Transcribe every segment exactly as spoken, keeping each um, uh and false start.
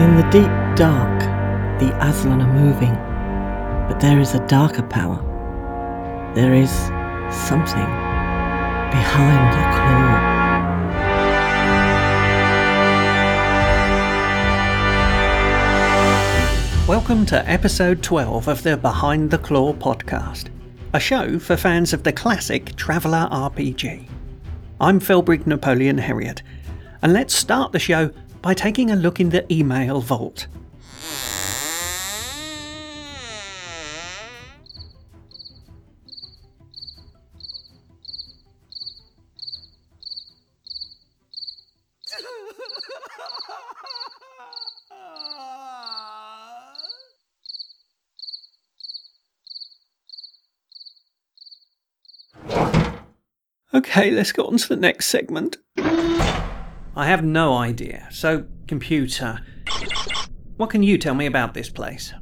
In the deep dark, the Aslan are moving, but there is a darker power. There is something behind the claw. Welcome to episode twelve of the Behind the Claw podcast, a show for fans of the classic Traveller R P G. I'm Felbrig Napoleon Herriot, and let's start the show by taking a look in the email vault. Okay, let's go on to the next segment. I have no idea. So, computer, what can you tell me about this place?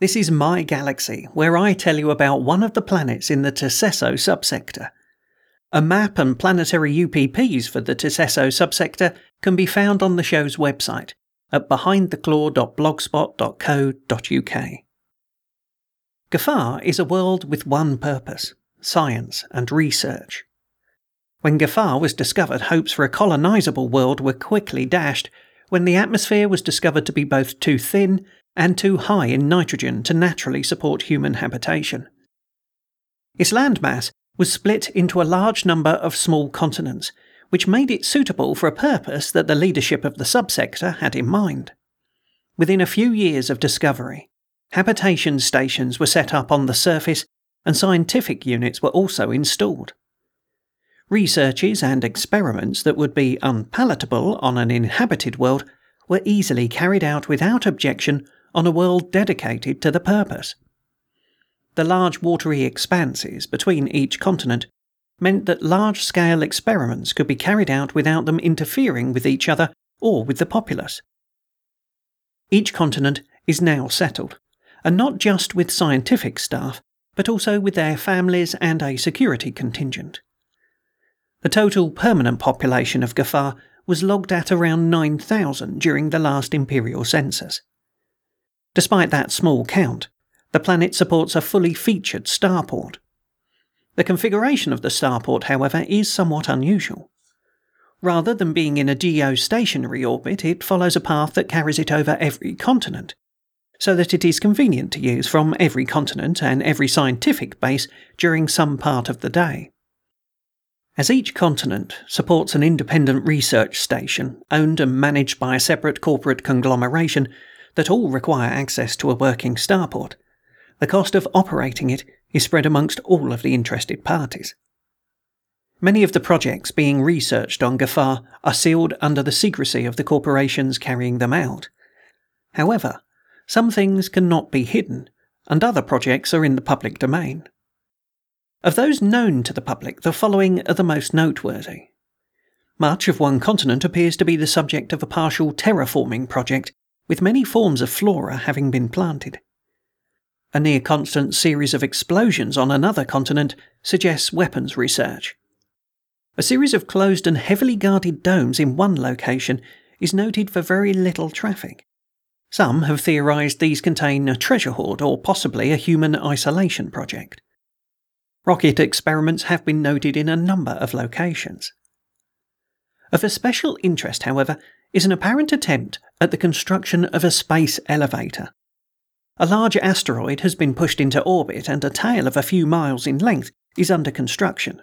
This is my galaxy, where I tell you about one of the planets in the Tircesoe subsector. A map and planetary U P Ps for the Tircesoe subsector can be found on the show's website at behind the claw dot blogspot dot co dot uk. Gefar is a world with one purpose: science and research. When Gefar was discovered, hopes for a colonisable world were quickly dashed when the atmosphere was discovered to be both too thin and too high in nitrogen to naturally support human habitation. Its landmass was split into a large number of small continents, which made it suitable for a purpose that the leadership of the subsector had in mind. Within a few years of discovery, habitation stations were set up on the surface and scientific units were also installed. Researches and experiments that would be unpalatable on an inhabited world were easily carried out without objection on a world dedicated to the purpose. The large watery expanses between each continent meant that large-scale experiments could be carried out without them interfering with each other or with the populace. Each continent is now settled, and not just with scientific staff, but also with their families and a security contingent. The total permanent population of Gefar was logged at around nine thousand during the last Imperial census. Despite that small count, the planet supports a fully featured starport. The configuration of the starport, however, is somewhat unusual. Rather than being in a geostationary orbit, it follows a path that carries it over every continent, so that it is convenient to use from every continent and every scientific base during some part of the day. As each continent supports an independent research station, owned and managed by a separate corporate conglomeration that all require access to a working starport, the cost of operating it is spread amongst all of the interested parties. Many of the projects being researched on Gefar are sealed under the secrecy of the corporations carrying them out. However, some things cannot be hidden, and other projects are in the public domain. Of those known to the public, the following are the most noteworthy. Much of one continent appears to be the subject of a partial terraforming project, with many forms of flora having been planted. A near-constant series of explosions on another continent suggests weapons research. A series of closed and heavily guarded domes in one location is noted for very little traffic. Some have theorised these contain a treasure hoard or possibly a human isolation project. Rocket experiments have been noted in a number of locations. Of especial interest, however, is an apparent attempt at the construction of a space elevator. A large asteroid has been pushed into orbit and a tail of a few miles in length is under construction.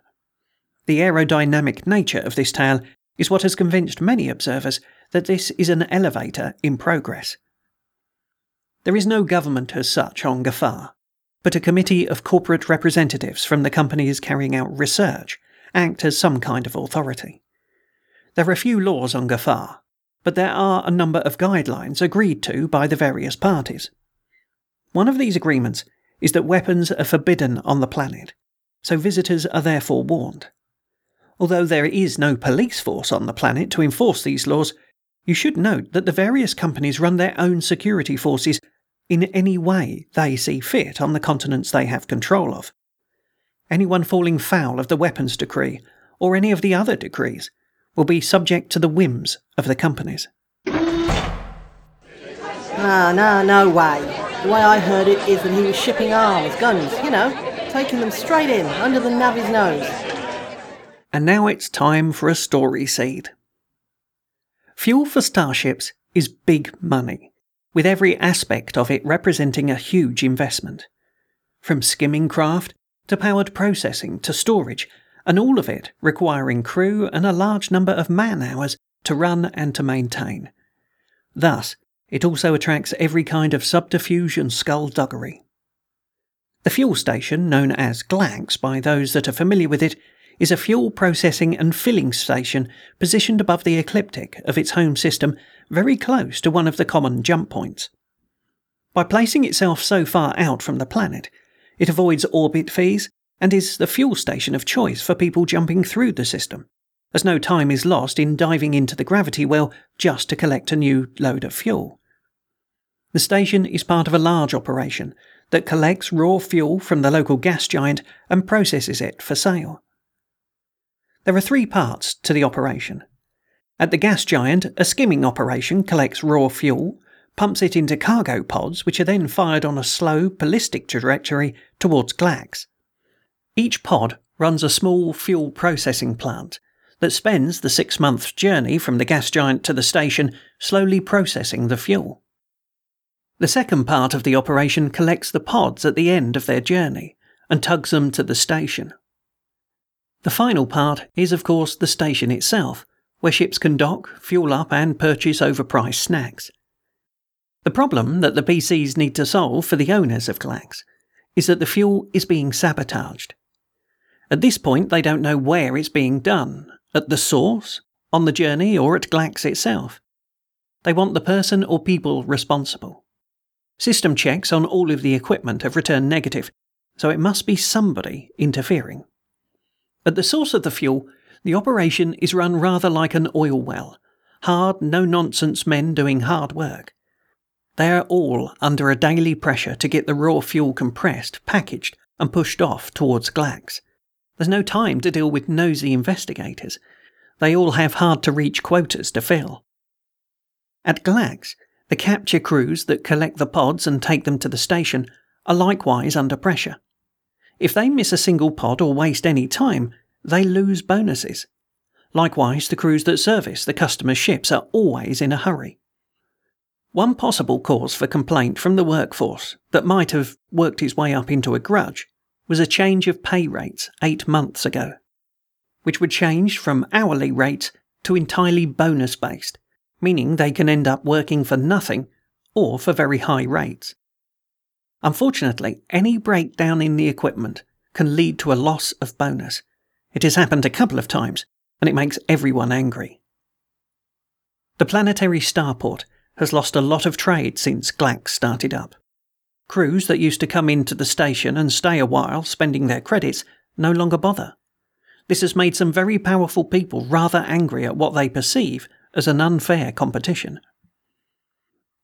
The aerodynamic nature of this tail is what has convinced many observers that this is an elevator in progress. There is no government as such on Gefar, but a committee of corporate representatives from the companies carrying out research act as some kind of authority. There are few laws on Gefar, but there are a number of guidelines agreed to by the various parties. One of these agreements is that weapons are forbidden on the planet, so visitors are therefore warned. Although there is no police force on the planet to enforce these laws, you should note that the various companies run their own security forces in any way they see fit on the continents they have control of. Anyone falling foul of the weapons decree, or any of the other decrees, will be subject to the whims of the companies. No, no, no way. The way I heard it is that he was shipping arms, guns, you know, taking them straight in, under the navvy's nose. And now it's time for a story seed. Fuel for starships is big money, with every aspect of it representing a huge investment. From skimming craft, to powered processing, to storage, and all of it requiring crew and a large number of man-hours to run and to maintain. Thus, it also attracts every kind of subterfuge and skullduggery. The fuel station, known as Glax by those that are familiar with it, is a fuel processing and filling station positioned above the ecliptic of its home system, very close to one of the common jump points. By placing itself so far out from the planet, it avoids orbit fees and is the fuel station of choice for people jumping through the system, as no time is lost in diving into the gravity well just to collect a new load of fuel. The station is part of a large operation that collects raw fuel from the local gas giant and processes it for sale. There are three parts to the operation. At the gas giant, a skimming operation collects raw fuel, pumps it into cargo pods which are then fired on a slow, ballistic trajectory towards Glax. Each pod runs a small fuel processing plant that spends the six-month journey from the gas giant to the station slowly processing the fuel. The second part of the operation collects the pods at the end of their journey and tugs them to the station. The final part is, of course, the station itself, where ships can dock, fuel up and purchase overpriced snacks. The problem that the P Cs need to solve for the owners of Glax is that the fuel is being sabotaged. At this point they don't know where it's being done, at the source, on the journey or at Glax itself. They want the person or people responsible. System checks on all of the equipment have returned negative, so it must be somebody interfering. At the source of the fuel, the operation is run rather like an oil well, hard, no-nonsense men doing hard work. They are all under a daily pressure to get the raw fuel compressed, packaged and pushed off towards Glax. There's no time to deal with nosy investigators. They all have hard-to-reach quotas to fill. At Glax, the capture crews that collect the pods and take them to the station are likewise under pressure. If they miss a single pod or waste any time, they lose bonuses. Likewise, the crews that service the customer's ships are always in a hurry. One possible cause for complaint from the workforce that might have worked its way up into a grudge was a change of pay rates eight months ago, which were changed from hourly rates to entirely bonus-based, meaning they can end up working for nothing or for very high rates. Unfortunately, any breakdown in the equipment can lead to a loss of bonus. It has happened a couple of times, and it makes everyone angry. The planetary starport has lost a lot of trade since Glax started up. Crews that used to come into the station and stay a while spending their credits no longer bother. This has made some very powerful people rather angry at what they perceive as an unfair competition.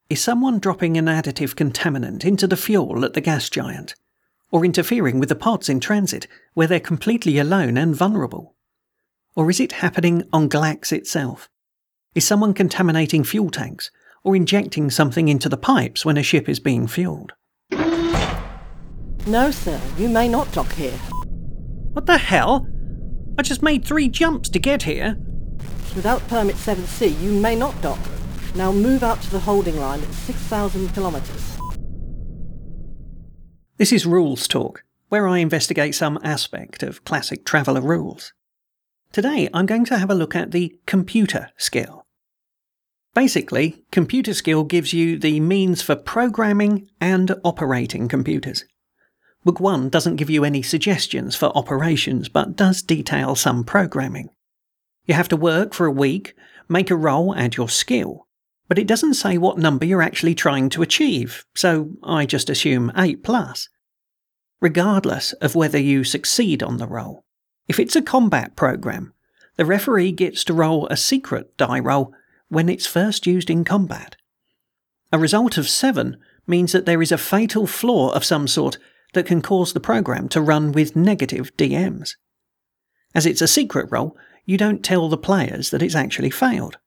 Is someone dropping an additive contaminant into the fuel at the gas giant, or interfering with the pods in transit where they're completely alone and vulnerable? Or is it happening on Glax itself? Is someone contaminating fuel tanks, or injecting something into the pipes when a ship is being fueled? No, sir, you may not dock here. What the hell? I just made three jumps to get here. Without permit seven C, you may not dock. Now move out to the holding line at six thousand kilometres. This is Rules Talk, where I investigate some aspect of classic traveller rules. Today I'm going to have a look at the computer skill. Basically, computer skill gives you the means for programming and operating computers. Book one doesn't give you any suggestions for operations, but does detail some programming. You have to work for a week, make a roll, add your skill, but it doesn't say what number you're actually trying to achieve, so I just assume eight plus. Regardless of whether you succeed on the roll, if it's a combat program, the referee gets to roll a secret die roll when it's first used in combat. A result of seven means that there is a fatal flaw of some sort that can cause the program to run with negative D Ms. As it's a secret roll, you don't tell the players that it's actually failed.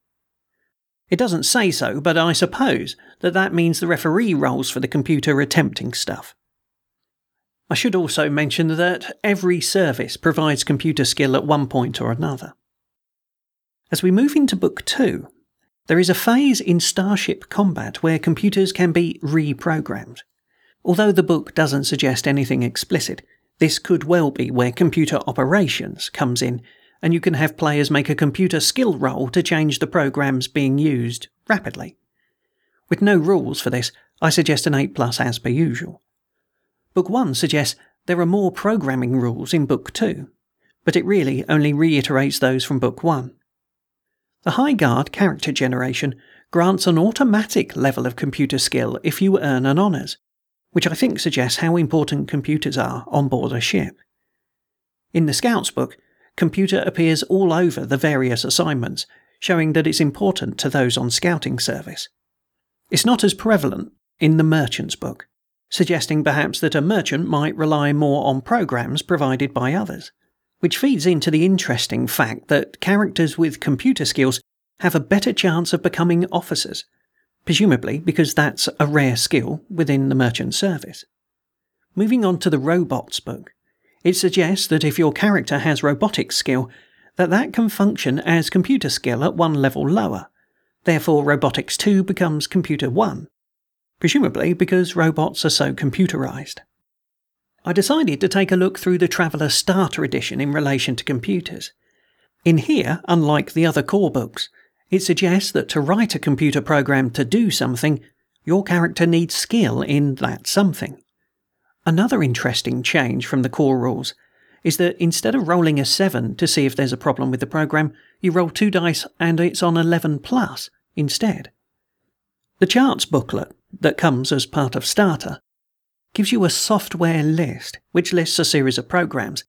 It doesn't say so, but I suppose that that means the referee rolls for the computer attempting stuff. I should also mention that every service provides computer skill at one point or another. As we move into Book two, there is a phase in Starship Combat where computers can be reprogrammed. Although the book doesn't suggest anything explicit, this could well be where computer operations comes in, and you can have players make a computer skill roll to change the programs being used rapidly. With no rules for this, I suggest an eight plus as per usual. Book one suggests there are more programming rules in Book two, but it really only reiterates those from Book one. The High Guard character generation grants an automatic level of computer skill if you earn an honours, which I think suggests how important computers are on board a ship. In the Scouts book, computer appears all over the various assignments, showing that it's important to those on scouting service. It's not as prevalent in the Merchant's book, suggesting perhaps that a merchant might rely more on programs provided by others, which feeds into the interesting fact that characters with computer skills have a better chance of becoming officers, presumably because that's a rare skill within the merchant service. Moving on to the Robots book, it suggests that if your character has robotics skill, that that can function as computer skill at one level lower. Therefore, Robotics two becomes Computer one, presumably because robots are so computerised. I decided to take a look through the Traveller Starter Edition in relation to computers. In here, unlike the other core books, it suggests that to write a computer program to do something, your character needs skill in that something. Another interesting change from the core rules is that instead of rolling a seven to see if there's a problem with the program, you roll two dice and it's on eleven plus instead. The charts booklet that comes as part of Starter gives you a software list, which lists a series of programs,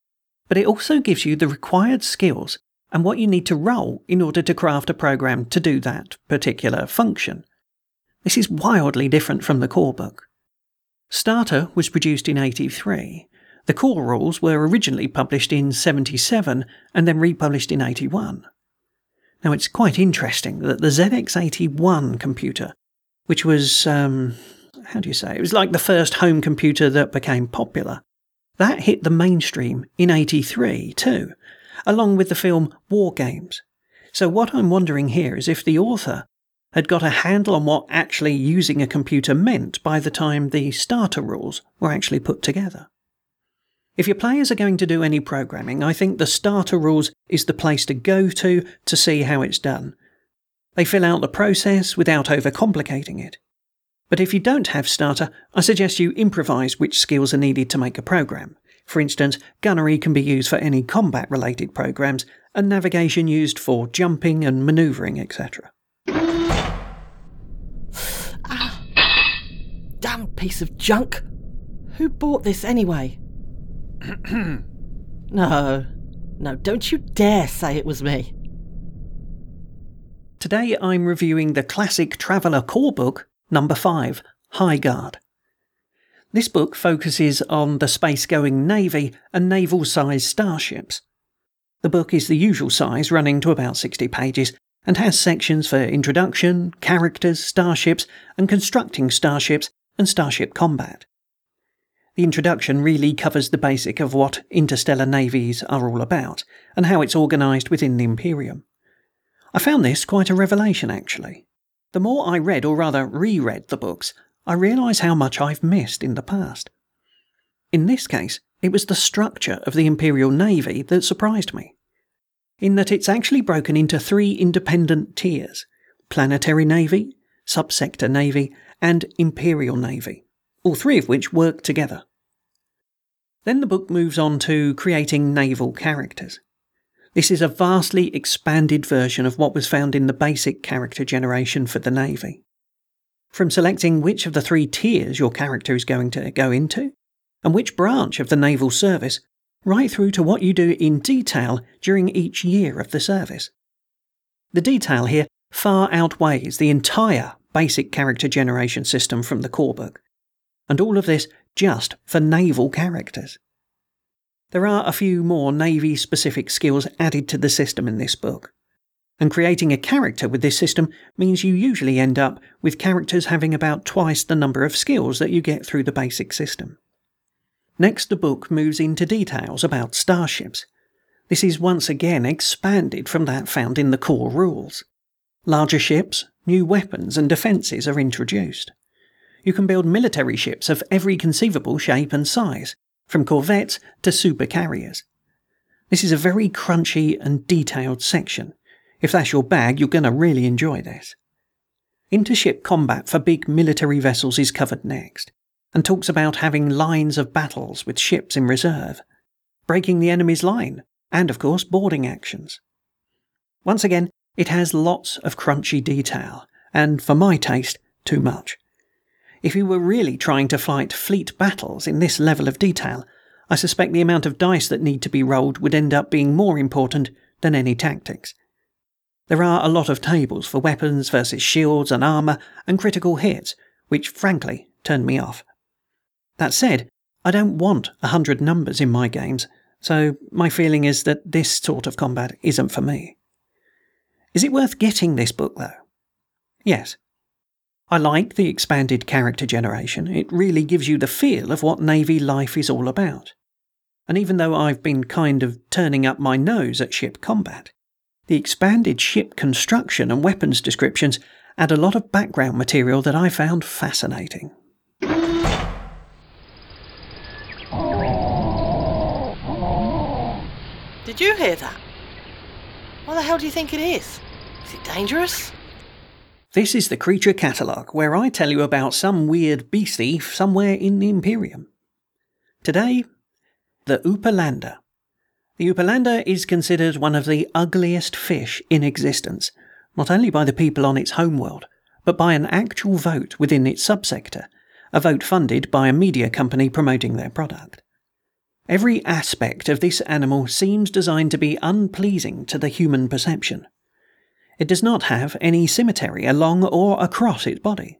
but it also gives you the required skills and what you need to roll in order to craft a program to do that particular function. This is wildly different from the core book. Starter was produced in eighty-three. The core rules were originally published in seventy-seven and then republished in eighty-one. Now it's quite interesting that the Z X eighty-one computer, which was, um, how do you say, it was like the first home computer that became popular, that hit the mainstream in eighty-three too, along with the film War Games. So what I'm wondering here is if the author had got a handle on what actually using a computer meant by the time the starter rules were actually put together. If your players are going to do any programming, I think the starter rules is the place to go to to see how it's done. They fill out the process without overcomplicating it. But if you don't have starter, I suggest you improvise which skills are needed to make a program. For instance, gunnery can be used for any combat-related programs, and navigation used for jumping and manoeuvring, et cetera. Ah, damn piece of junk! Who bought this anyway? No, no, don't you dare say it was me. Today I'm reviewing the classic Traveller core book, number five, High Guard. This book focuses on the space-going Navy and naval-sized starships. The book is the usual size, running to about sixty pages, and has sections for introduction, characters, starships, and constructing starships, and starship combat. The introduction really covers the basic of what interstellar navies are all about, and how it's organised within the Imperium. I found this quite a revelation, actually. The more I read, or rather reread, the books, I realise how much I've missed in the past. In this case, it was the structure of the Imperial Navy that surprised me, in that it's actually broken into three independent tiers: Planetary Navy, Subsector Navy, and Imperial Navy, all three of which work together. Then the book moves on to creating naval characters. This is a vastly expanded version of what was found in the basic character generation for the Navy. From selecting which of the three tiers your character is going to go into, and which branch of the naval service, right through to what you do in detail during each year of the service. The detail here far outweighs the entire basic character generation system from the core book, and all of this just for naval characters. There are a few more Navy-specific skills added to the system in this book. and creating a character with this system means you usually end up with characters having about twice the number of skills that you get through the basic system. Next, the book moves into details about starships. This is once again expanded from that found in the core rules. Larger ships, new weapons and defences are introduced. You can build military ships of every conceivable shape and size, from corvettes to supercarriers. This is a very crunchy and detailed section. If that's your bag, you're going to really enjoy this. Intership combat for big military vessels is covered next, and talks about having lines of battles with ships in reserve, breaking the enemy's line, and of course boarding actions. Once again, it has lots of crunchy detail, and for my taste, too much. If you were really trying to fight fleet battles in this level of detail, I suspect the amount of dice that need to be rolled would end up being more important than any tactics. There are a lot of tables for weapons versus shields and armour and critical hits, which frankly turn me off. That said, I don't want a hundred numbers in my games, so my feeling is that this sort of combat isn't for me. Is it worth getting this book though? Yes. I like the expanded character generation. It really gives you the feel of what Navy life is all about. And even though I've been kind of turning up my nose at ship combat, the expanded ship construction and weapons descriptions add a lot of background material that I found fascinating. Did you hear that? What the hell do you think it is? Is it dangerous? This is the Creature Catalogue, where I tell you about some weird beastie somewhere in the Imperium. Today, the Oupilander. The Oupilander is considered one of the ugliest fish in existence, not only by the people on its homeworld, but by an actual vote within its subsector, a vote funded by a media company promoting their product. Every aspect of this animal seems designed to be unpleasing to the human perception. It does not have any symmetry along or across its body.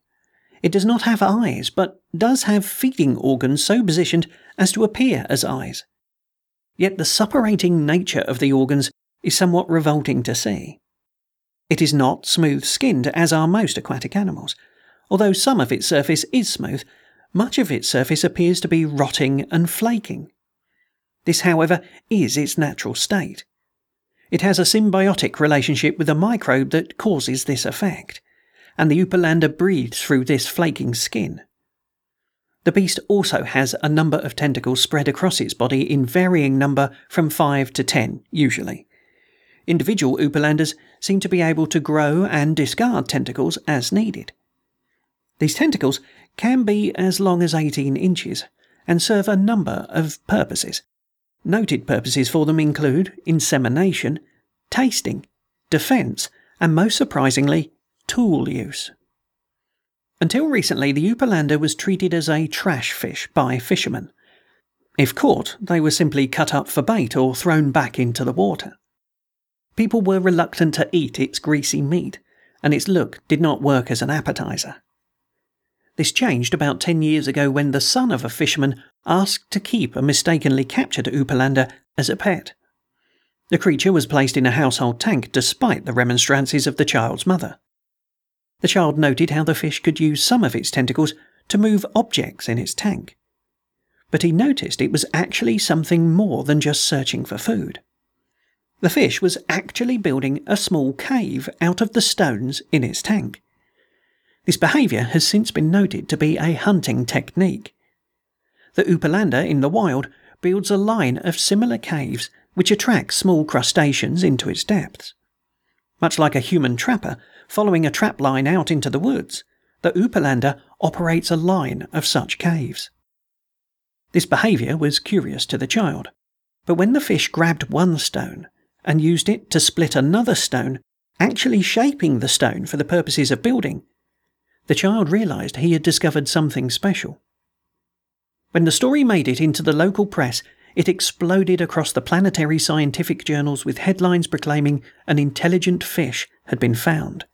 It does not have eyes, but does have feeding organs so positioned as to appear as eyes. Yet the suppurating nature of the organs is somewhat revolting to see. It is not smooth-skinned, as are most aquatic animals. Although some of its surface is smooth, much of its surface appears to be rotting and flaking. This, however, is its natural state. It has a symbiotic relationship with a microbe that causes this effect, and the Oupilander breathes through this flaking skin. The beast also has a number of tentacles spread across its body in varying number from five to ten, usually. Individual Oupilanders seem to be able to grow and discard tentacles as needed. These tentacles can be as long as eighteen inches and serve a number of purposes. Noted purposes for them include insemination, tasting, defence, and most surprisingly, tool use. Until recently, the Oupilander was treated as a trash fish by fishermen. If caught, they were simply cut up for bait or thrown back into the water. People were reluctant to eat its greasy meat, and its look did not work as an appetiser. This changed about ten years ago when the son of a fisherman asked to keep a mistakenly captured Oupilander as a pet. The creature was placed in a household tank despite the remonstrances of the child's mother. The child noted how the fish could use some of its tentacles to move objects in its tank. But he noticed it was actually something more than just searching for food. The fish was actually building a small cave out of the stones in its tank. This behaviour has since been noted to be a hunting technique. The Oupilander in the wild builds a line of similar caves which attract small crustaceans into its depths. Much like a human trapper following a trap line out into the woods, the Oupilander operates a line of such caves. This behaviour was curious to the child, but when the fish grabbed one stone and used it to split another stone, actually shaping the stone for the purposes of building, the child realised he had discovered something special. When the story made it into the local press, it exploded across the planetary scientific journals with headlines proclaiming an intelligent fish had been found.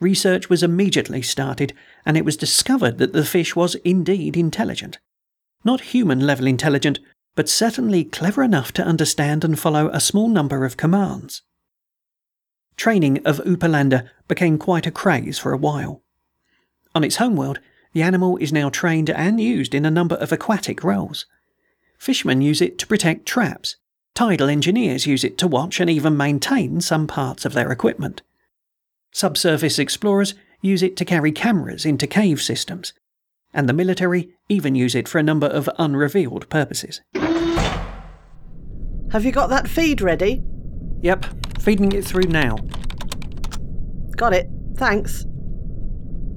Research was immediately started, and it was discovered that the fish was indeed intelligent. Not human-level intelligent, but certainly clever enough to understand and follow a small number of commands. Training of Oupilander became quite a craze for a while. On its homeworld, the animal is now trained and used in a number of aquatic roles. Fishermen use it to protect traps, tidal engineers use it to watch and even maintain some parts of their equipment. Subsurface explorers use it to carry cameras into cave systems, and the military even use it for a number of unrevealed purposes. Have you got that feed ready? Yep, feeding it through now. Got it, thanks.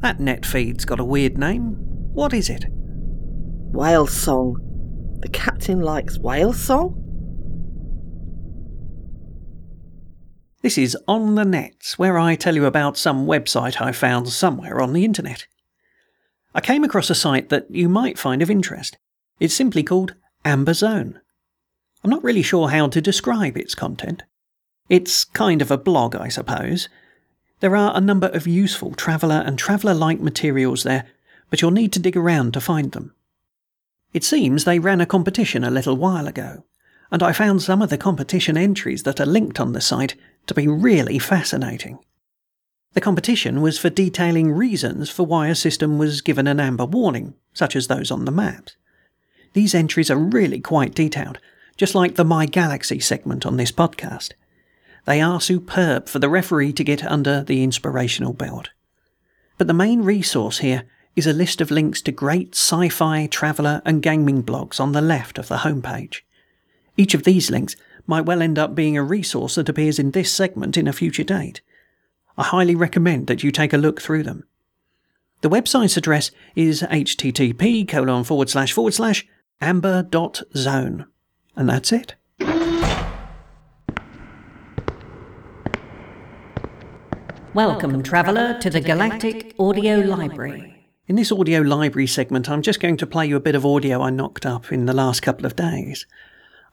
That net feed's got a weird name. What is it? Whale song. The captain likes whale song? This is On the Nets, where I tell you about some website I found somewhere on the internet. I came across a site that you might find of interest. It's simply called Amber Zone. I'm not really sure how to describe its content. It's kind of a blog, I suppose. There are a number of useful Traveller and Traveller-like materials there, but you'll need to dig around to find them. It seems they ran a competition a little while ago, and I found some of the competition entries that are linked on the site to be really fascinating. The competition was for detailing reasons for why a system was given an amber warning, such as those on the maps. These entries are really quite detailed, just like the My Galaxy segment on this podcast. They are superb for the referee to get under the inspirational belt. But the main resource here is a list of links to great sci-fi, traveller and gaming blogs on the left of the homepage. Each of these links might well end up being a resource that appears in this segment in a future date. I highly recommend that you take a look through them. The website's address is h t t p colon forward slash forward slash amber dot zone. And that's it. Welcome, Traveller, to the Galactic Audio Library. In this audio library segment, I'm just going to play you a bit of audio I knocked up in the last couple of days.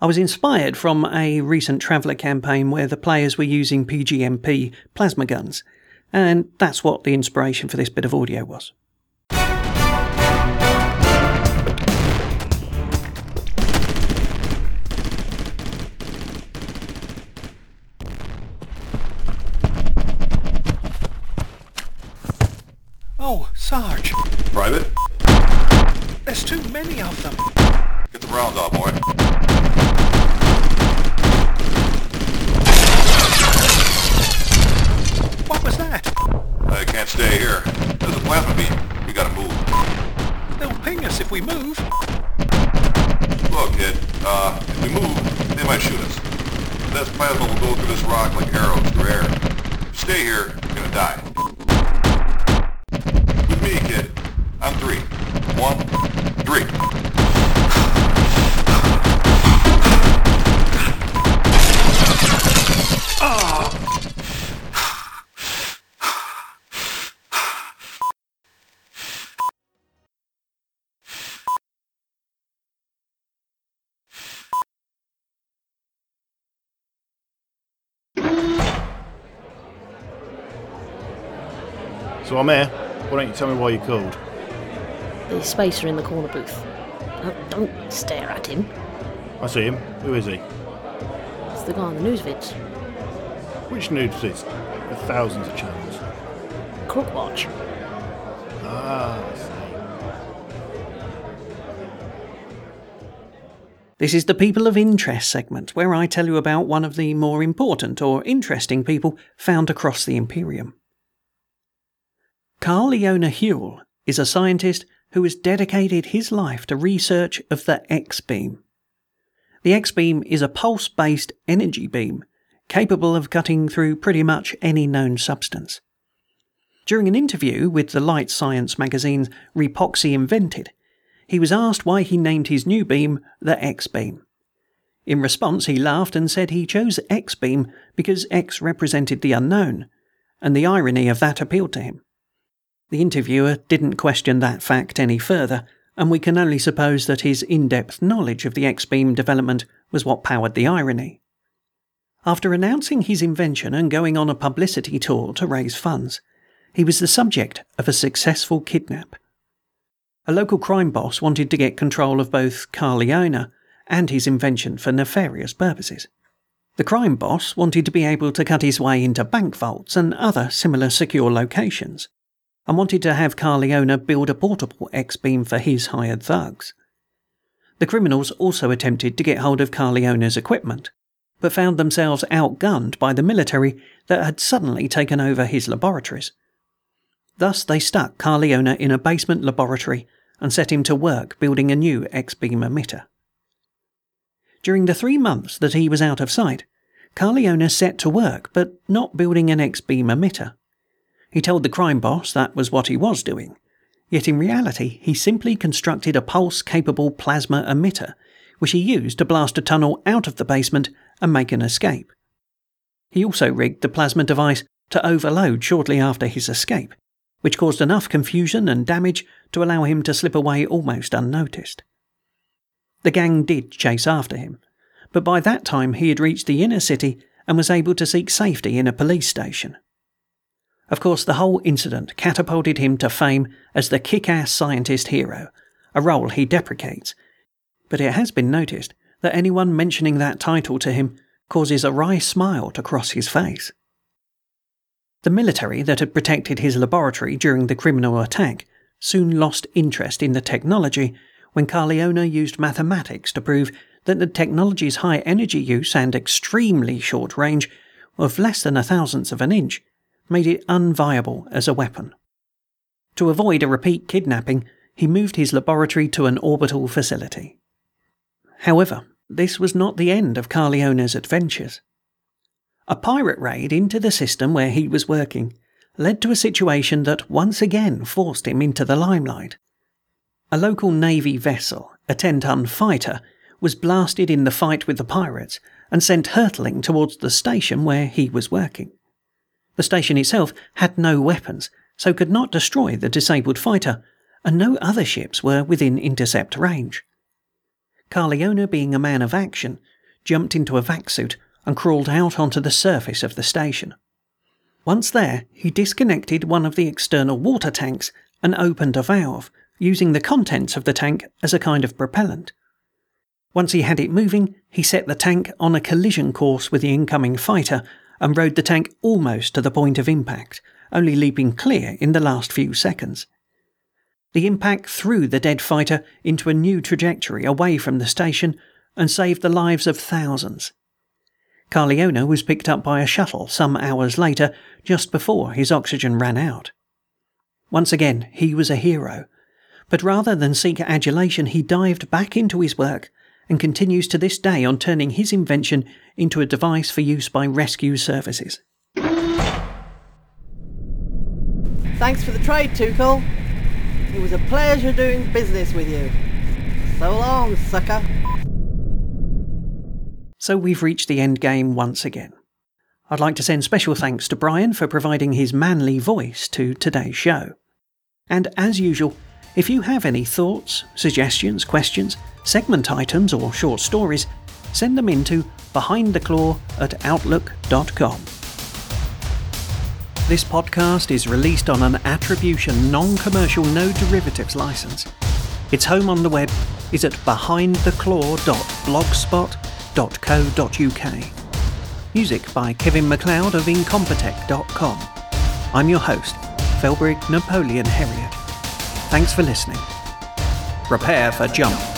I was inspired from a recent Traveller campaign where the players were using P G M P plasma guns, and that's what the inspiration for this bit of audio was. Oh, Sarge. Private? There's too many of them. Get the rounds out, boy. What was that? I can't stay here. There's a plasma beam. We gotta move. They'll ping us if we move. Look, kid. Uh, if we move, they might shoot us. This plasma will go through this rock like arrows through air. If you stay here, you're gonna die. With me, kid. I'm three. One, three. So I'm here. Why don't you tell me why you called? The spacer in the corner booth. Oh, don't stare at him. I see him. Who is he? It's the guy on the newsvids. Which newsvids? With thousands of channels. Crookwatch. Ah, I see. This is the People of Interest segment, where I tell you about one of the more important or interesting people found across the Imperium. Karliona Heul is a scientist who has dedicated his life to research of the X-beam. The X-beam is a pulse-based energy beam capable of cutting through pretty much any known substance. During an interview with the light science magazine's Repoxy Invented, he was asked why he named his new beam the X-beam. In response, he laughed and said he chose X-beam because X represented the unknown, and the irony of that appealed to him. The interviewer didn't question that fact any further, and we can only suppose that his in-depth knowledge of the X-beam development was what powered the irony. After announcing his invention and going on a publicity tour to raise funds, he was the subject of a successful kidnap. A local crime boss wanted to get control of both Karliona and his invention for nefarious purposes. The crime boss wanted to be able to cut his way into bank vaults and other similar secure locations, and wanted to have Karliona build a portable X-beam for his hired thugs. The criminals also attempted to get hold of Karliona's equipment, but found themselves outgunned by the military that had suddenly taken over his laboratories. Thus they stuck Karliona in a basement laboratory and set him to work building a new X-beam emitter. During the three months that he was out of sight, Karliona set to work, but not building an X-beam emitter. He told the crime boss that was what he was doing, yet in reality he simply constructed a pulse-capable plasma emitter, which he used to blast a tunnel out of the basement and make an escape. He also rigged the plasma device to overload shortly after his escape, which caused enough confusion and damage to allow him to slip away almost unnoticed. The gang did chase after him, but by that time he had reached the inner city and was able to seek safety in a police station. Of course, the whole incident catapulted him to fame as the kick-ass scientist hero, a role he deprecates, but it has been noticed that anyone mentioning that title to him causes a wry smile to cross his face. The military that had protected his laboratory during the criminal attack soon lost interest in the technology when Karliona used mathematics to prove that the technology's high energy use and extremely short range of less than a thousandth of an inch made it unviable as a weapon. To avoid a repeat kidnapping, he moved his laboratory to an orbital facility. However, this was not the end of Karliona's adventures. A pirate raid into the system where he was working led to a situation that once again forced him into the limelight. A local Navy vessel, a ten-ton fighter, was blasted in the fight with the pirates and sent hurtling towards the station where he was working. The station itself had no weapons, so could not destroy the disabled fighter, and no other ships were within intercept range. Karliona, being a man of action, jumped into a vac suit and crawled out onto the surface of the station. Once there, he disconnected one of the external water tanks and opened a valve, using the contents of the tank as a kind of propellant. Once he had it moving, he set the tank on a collision course with the incoming fighter and rode the tank almost to the point of impact, only leaping clear in the last few seconds. The impact threw the dead fighter into a new trajectory away from the station and saved the lives of thousands. Karliona was picked up by a shuttle some hours later, just before his oxygen ran out. Once again, he was a hero, but rather than seek adulation, he dived back into his work and continues to this day on turning his invention into a device for use by rescue services. Thanks for the trade, Tuchel. It was a pleasure doing business with you. So long, sucker. So we've reached the end game once again. I'd like to send special thanks to Brian for providing his manly voice to today's show. And as usual, if you have any thoughts, suggestions, questions, segment items or short stories, send them in to behind the claw at outlook dot com. This podcast is released on an attribution, non-commercial, no derivatives license. Its home on the web is at behind the claw dot blogspot dot co dot uk. Music by Kevin MacLeod of incompetech dot com. I'm your host, Felbrig Napoleon Herriot. Thanks for listening. Prepare for jump.